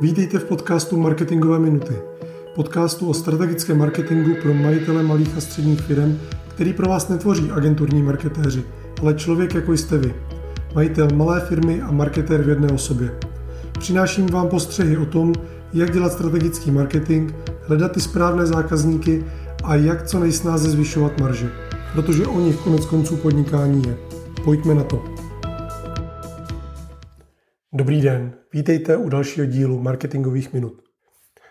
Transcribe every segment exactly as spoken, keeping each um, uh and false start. Vítejte v podcastu Marketingové minuty, podcastu o strategickém marketingu pro majitele malých a středních firem, který pro vás netvoří agenturní marketéři, ale člověk jako jste vy, majitel malé firmy a marketér v jedné osobě. Přináším vám postřehy o tom, jak dělat strategický marketing, hledat ty správné zákazníky a jak co nejsnáze zvyšovat marže, protože o nich konec konců podnikání je. Pojďme na to. Dobrý den, vítejte u dalšího dílu Marketingových minut.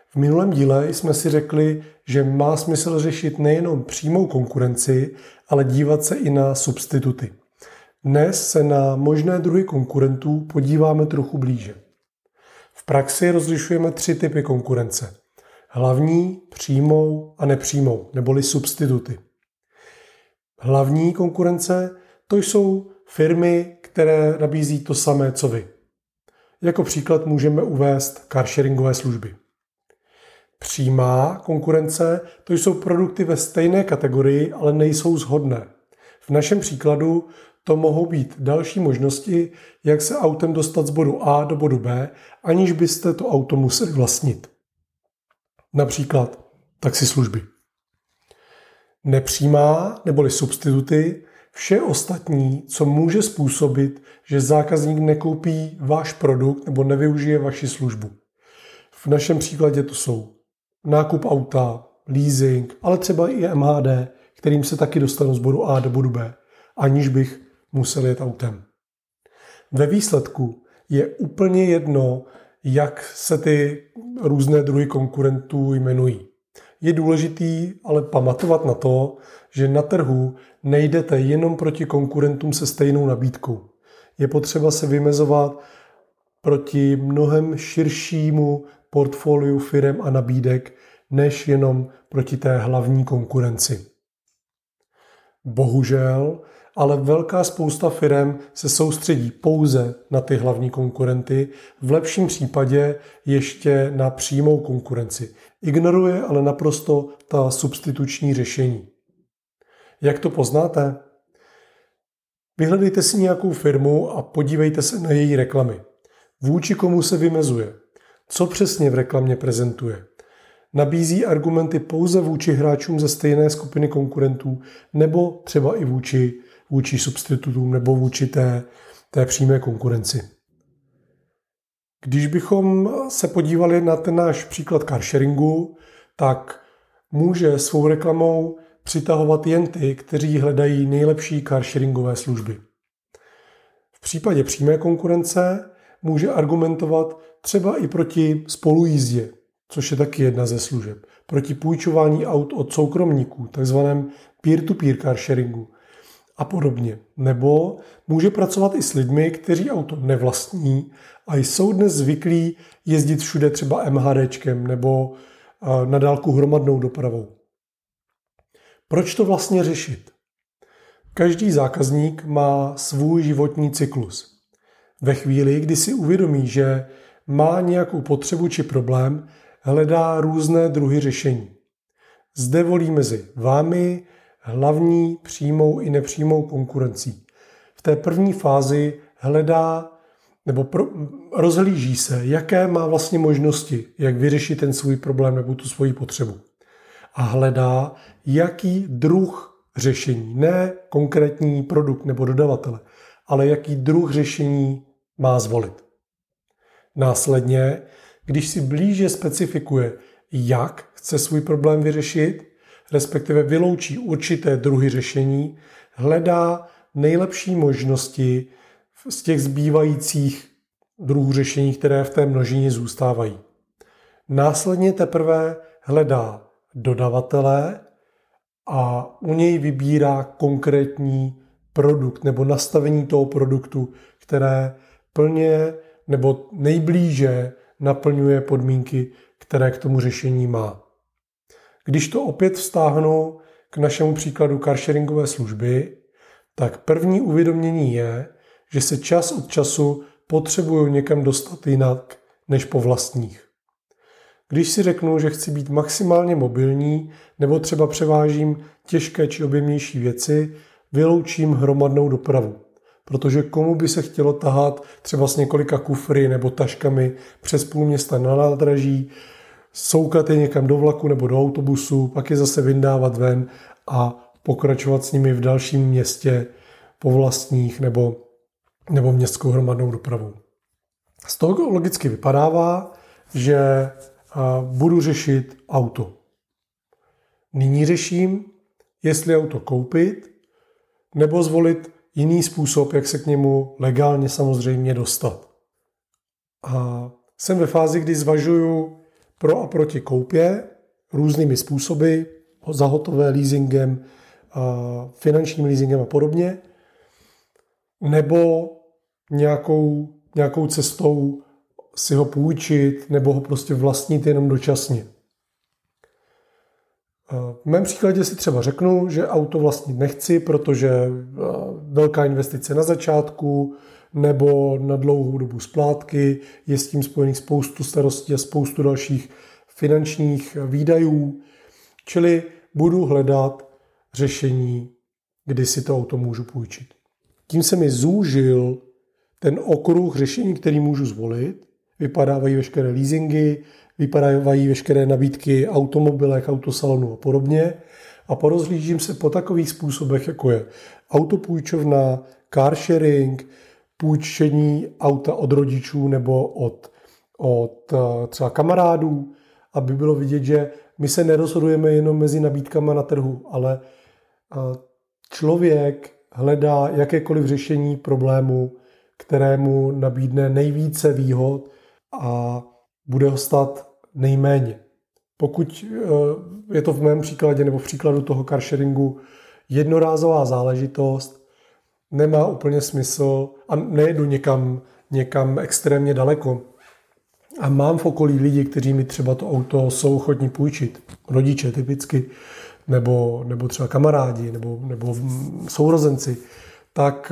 V minulém díle jsme si řekli, že má smysl řešit nejenom přímou konkurenci, ale dívat se i na substituty. Dnes se na možné druhy konkurentů podíváme trochu blíže. V praxi rozlišujeme tři typy konkurence. Hlavní, přímou a nepřímou, neboli substituty. Hlavní konkurence to jsou firmy, které nabízí to samé, co vy. Jako příklad můžeme uvést carsharingové služby. Přímá konkurence, to jsou produkty ve stejné kategorii, ale nejsou shodné. V našem příkladu to mohou být další možnosti, jak se autem dostat z bodu A do bodu B, aniž byste to auto museli vlastnit. Například taxislužby. Nepřímá neboli substituty, vše ostatní, co může způsobit, že zákazník nekoupí váš produkt nebo nevyužije vaši službu. V našem příkladě to jsou nákup auta, leasing, ale třeba i em há dé, kterým se taky dostanu z bodu A do bodu B, aniž bych musel jet autem. Ve výsledku je úplně jedno, jak se ty různé druhy konkurentů jmenují. Je důležitý ale pamatovat na to, že na trhu nejdete jenom proti konkurentům se stejnou nabídkou. Je potřeba se vymezovat proti mnohem širšímu portfoliu firem a nabídek, než jenom proti té hlavní konkurenci. Bohužel, ale velká spousta firem se soustředí pouze na ty hlavní konkurenty, v lepším případě ještě na přímou konkurenci. Ignoruje ale naprosto ta substituční řešení. Jak to poznáte? Vyhledejte si nějakou firmu a podívejte se na její reklamy. Vůči komu se vymezuje? Co přesně v reklamě prezentuje? Nabízí argumenty pouze vůči hráčům ze stejné skupiny konkurentů nebo třeba i vůči, vůči substitutům nebo vůči té, té přímé konkurenci. Když bychom se podívali na ten náš příklad carsharingu, tak může svou reklamou přitahovat jen ty, kteří hledají nejlepší carsharingové služby. V případě přímé konkurence může argumentovat třeba i proti spolujízdě, což je taky jedna ze služeb, proti půjčování aut od soukromníků, takzvaném peer-to-peer carsharingu a podobně. Nebo může pracovat i s lidmi, kteří auto nevlastní a jsou dnes zvyklí jezdit všude třeba em há déčkem nebo na dálku hromadnou dopravou. Proč to vlastně řešit? Každý zákazník má svůj životní cyklus. Ve chvíli, kdy si uvědomí, že má nějakou potřebu či problém, hledá různé druhy řešení. Zde volí mezi vámi hlavní, přímou i nepřímou konkurencí. V té první fázi hledá nebo pro, rozhlíží se, jaké má vlastně možnosti, jak vyřešit ten svůj problém nebo tu svoji potřebu. A hledá, jaký druh řešení, ne konkrétní produkt nebo dodavatele, ale jaký druh řešení má zvolit. Následně, když si blíže specifikuje, jak chce svůj problém vyřešit, respektive vyloučí určité druhy řešení, hledá nejlepší možnosti z těch zbývajících druhů řešení, které v té množině zůstávají. Následně teprve hledá dodavatele a u něj vybírá konkrétní produkt nebo nastavení toho produktu, které plně nebo nejblíže naplňuje podmínky, které k tomu řešení má. Když to opět vztáhnu k našemu příkladu carsharingové služby, tak první uvědomění je, že se čas od času potřebuju někam dostat jinak než po vlastních. Když si řeknu, že chci být maximálně mobilní nebo třeba převážím těžké či objemnější věci, vyloučím hromadnou dopravu. Protože komu by se chtělo tahat třeba s několika kufry nebo taškami přes půl města na nádraží, soukat je někam do vlaku nebo do autobusu, pak je zase vyndávat ven a pokračovat s nimi v dalším městě po vlastních nebo, nebo městskou hromadnou dopravu. Z toho logicky vypadává, že budu řešit auto. Nyní řeším, jestli auto koupit nebo zvolit jiný způsob, jak se k němu legálně samozřejmě dostat. A jsem ve fázi, kdy zvažuju pro a proti koupě různými způsoby, zahotové leasingem, finančním leasingem a podobně, nebo nějakou, nějakou cestou si ho půjčit nebo ho prostě vlastnit jenom dočasně. V mém příkladě si třeba řeknu, že auto vlastnit nechci, protože velká investice na začátku nebo na dlouhou dobu splátky, je s tím spojených spoustu starostí a spoustu dalších finančních výdajů, čili budu hledat řešení, kdy si to auto můžu půjčit. Tím se mi zúžil ten okruh řešení, který můžu zvolit. Vypadávají veškeré leasingy, vypadávají veškeré nabídky automobilek, autosalonů a podobně. A porozhlížím se po takových způsobech, jako je autopůjčovna, car sharing, půjčení auta od rodičů nebo od, od třeba kamarádů, aby bylo vidět, že my se nerozhodujeme jenom mezi nabídkama na trhu, ale člověk hledá jakékoliv řešení problému, kterému nabídne nejvíce výhod a bude ho stát nejméně. Pokud je to v mém příkladě nebo v příkladu toho carsharingu jednorázová záležitost, nemá úplně smysl a nejedu někam, někam extrémně daleko. A mám v okolí lidi, kteří mi třeba to auto jsou ochotní půjčit. Rodiče typicky, nebo, nebo třeba kamarádi, nebo, nebo sourozenci. Tak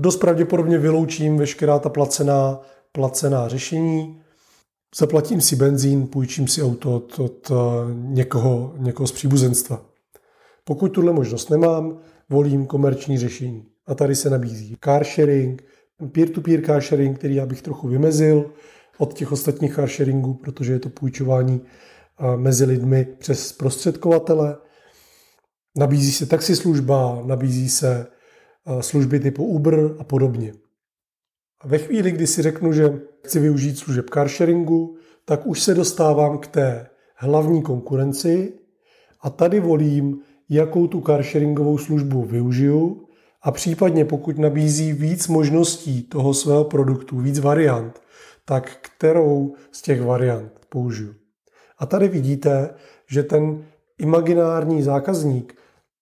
dost pravděpodobně vyloučím veškerá ta placená, placená řešení. Zaplatím si benzín, půjčím si auto od, od někoho, někoho z příbuzenstva. Pokud tuhle možnost nemám, volím komerční řešení. A tady se nabízí car sharing, peer-to-peer car sharing, který já bych trochu vymezil od těch ostatních car sharingů, protože je to půjčování mezi lidmi přes prostředkovatele. Nabízí se taxislužba, nabízí se služby typu Uber a podobně. A ve chvíli, kdy si řeknu, že chci využít služeb car sharingu, tak už se dostávám k té hlavní konkurenci a tady volím, jakou tu car sharingovou službu využiju a případně pokud nabízí víc možností toho svého produktu, víc variant, tak kterou z těch variant použiju. A tady vidíte, že ten imaginární zákazník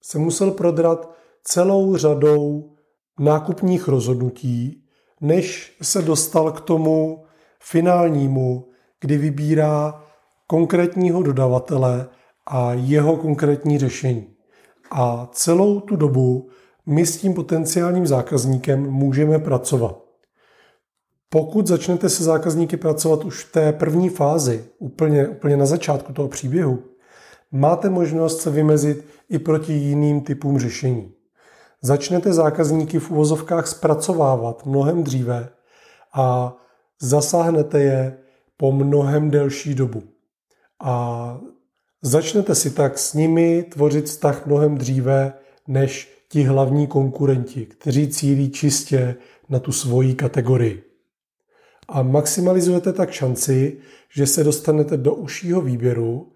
se musel prodrat celou řadou nákupních rozhodnutí, než se dostal k tomu finálnímu, kdy vybírá konkrétního dodavatele a jeho konkrétní řešení. A celou tu dobu my s tím potenciálním zákazníkem můžeme pracovat. Pokud začnete se zákazníky pracovat už v té první fázi, úplně, úplně na začátku toho příběhu, máte možnost se vymezit i proti jiným typům řešení. Začnete zákazníky v uvozovkách zpracovávat mnohem dříve a zasáhnete je po mnohem delší dobu. A začnete si tak s nimi tvořit vztah mnohem dříve než ti hlavní konkurenti, kteří cílí čistě na tu svoji kategorii. A maximalizujete tak šanci, že se dostanete do užšího výběru,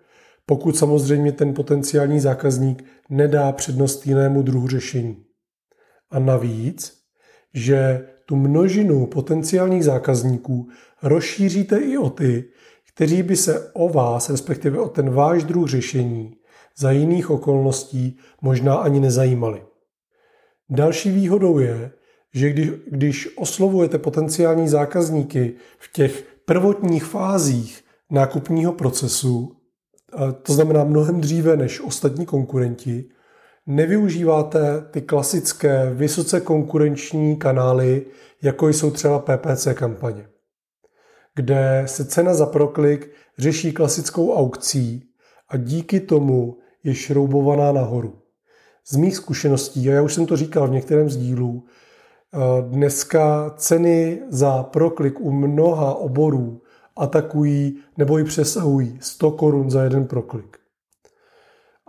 pokud samozřejmě ten potenciální zákazník nedá přednost jinému druhu řešení. A navíc, že tu množinu potenciálních zákazníků rozšíříte i o ty, kteří by se o vás, respektive o ten váš druh řešení, za jiných okolností možná ani nezajímali. Další výhodou je, že když, když oslovujete potenciální zákazníky v těch prvotních fázích nákupního procesu, to znamená mnohem dříve než ostatní konkurenti, nevyužíváte ty klasické vysoce konkurenční kanály, jako jsou třeba P P C kampaně, kde se cena za proklik řeší klasickou aukcí a díky tomu je šroubovaná nahoru. Z mých zkušeností, a já už jsem to říkal v některém z dílů, Dneska ceny za proklik u mnoha oborů atakují nebo ji přesahují sto korun za jeden proklik.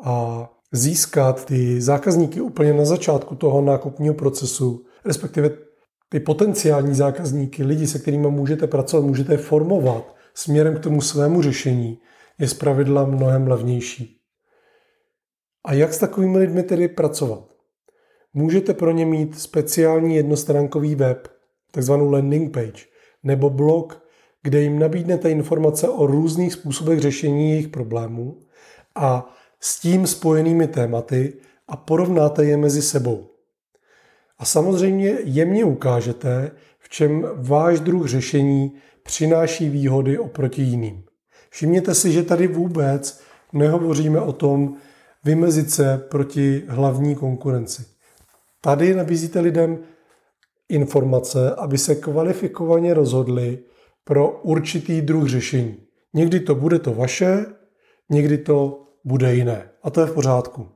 A získat ty zákazníky úplně na začátku toho nákupního procesu, respektive ty potenciální zákazníky, lidi, se kterými můžete pracovat, můžete formovat směrem k tomu svému řešení, je zpravidla mnohem levnější. A jak s takovými lidmi tedy pracovat? Můžete pro ně mít speciální jednostránkový web, takzvanou landing page, nebo blog, kde jim nabídnete informace o různých způsobech řešení jejich problémů a s tím spojenými tématy a porovnáte je mezi sebou. A samozřejmě jemně ukážete, v čem váš druh řešení přináší výhody oproti jiným. Všimněte si, že tady vůbec nehovoříme o tom vymezit se proti hlavní konkurenci. Tady nabízíte lidem informace, aby se kvalifikovaně rozhodli pro určitý druh řešení. Někdy to bude to vaše, někdy to bude jiné. A to je v pořádku.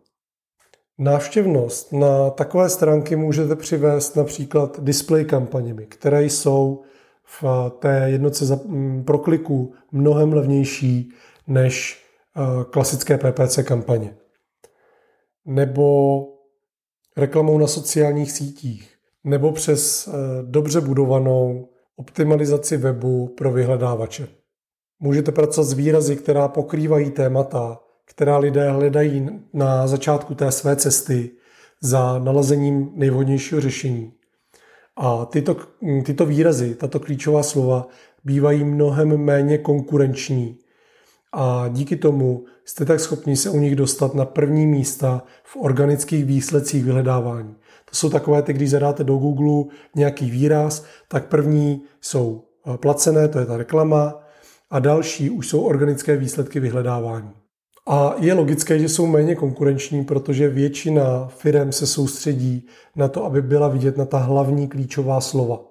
Návštěvnost na takové stránky můžete přivést například display kampaněmi, které jsou v té jednotce za, m, pro kliku mnohem levnější než e, klasické P P C kampaně. Nebo reklamou na sociálních sítích, nebo přes e, dobře budovanou optimalizaci webu pro vyhledávače. Můžete pracovat s výrazy, která pokrývají témata, která lidé hledají na začátku té své cesty za nalezením nejvhodnějšího řešení. A tyto, tyto výrazy, tato klíčová slova, bývají mnohem méně konkurenční. A díky tomu jste tak schopni se u nich dostat na první místa v organických výsledcích vyhledávání. To jsou takové ty, když zadáte do Google nějaký výraz, tak první jsou placené, to je ta reklama, a další už jsou organické výsledky vyhledávání. A je logické, že jsou méně konkurenční, protože většina firem se soustředí na to, aby byla vidět na ta hlavní klíčová slova.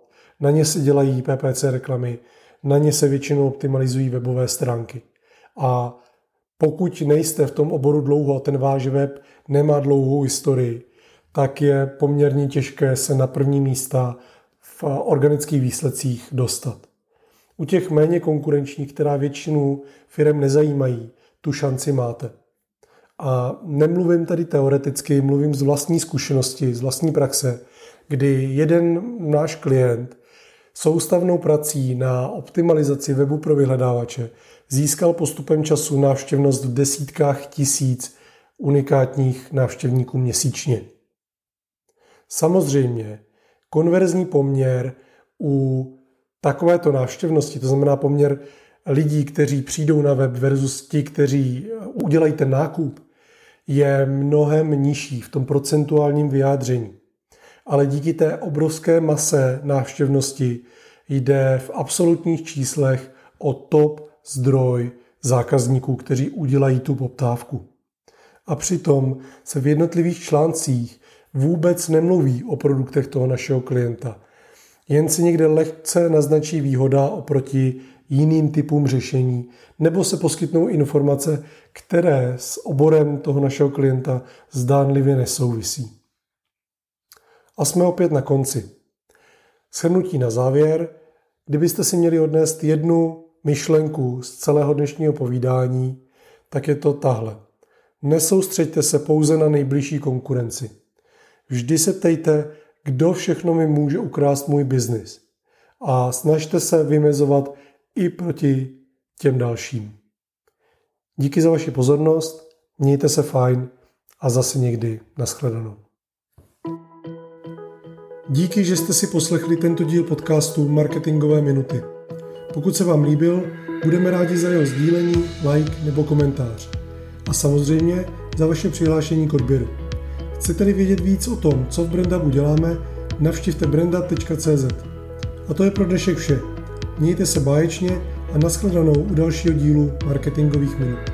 Na ně se dělají P P C reklamy, na ně se většinou optimalizují webové stránky. A pokud nejste v tom oboru dlouho a ten váš web nemá dlouhou historii, tak je poměrně těžké se na první místa v organických výsledcích dostat. U těch méně konkurenčních, která většinu firem nezajímají, tu šanci máte. A nemluvím tady teoreticky, mluvím z vlastní zkušenosti, z vlastní praxe, kdy jeden náš klient soustavnou prací na optimalizaci webu pro vyhledávače získal postupem času návštěvnost v desítkách tisíc unikátních návštěvníků měsíčně. Samozřejmě konverzní poměr u takovéto návštěvnosti, to znamená poměr lidí, kteří přijdou na web versus ti, kteří udělají ten nákup, je mnohem nižší v tom procentuálním vyjádření. Ale díky té obrovské mase návštěvnosti jde v absolutních číslech o top zdroj zákazníků, kteří udělají tu poptávku. A přitom se v jednotlivých článcích vůbec nemluví o produktech toho našeho klienta. Jen si někde lehce naznačí výhoda oproti jiným typům řešení, nebo se poskytnou informace, které s oborem toho našeho klienta zdánlivě nesouvisí. A jsme opět na konci. Shrnutí na závěr, kdybyste si měli odnést jednu myšlenku z celého dnešního povídání, tak je to tahle. Nesoustřeďte se pouze na nejbližší konkurenci. Vždy se ptejte, kdo všechno mi může ukrást můj biznis. A snažte se vymezovat i proti těm dalším. Díky za vaši pozornost, mějte se fajn a zase někdy nashledanou. Díky, že jste si poslechli tento díl podcastu Marketingové minuty. Pokud se vám líbil, budeme rádi za jeho sdílení, like nebo komentář. A samozřejmě za vaše přihlášení k odběru. Chcete-li vědět víc o tom, co v Brand Hubu děláme, navštivte brand hub tečka cé zet. A to je pro dnešek vše. Mějte se báječně a nashledanou u dalšího dílu Marketingových minut.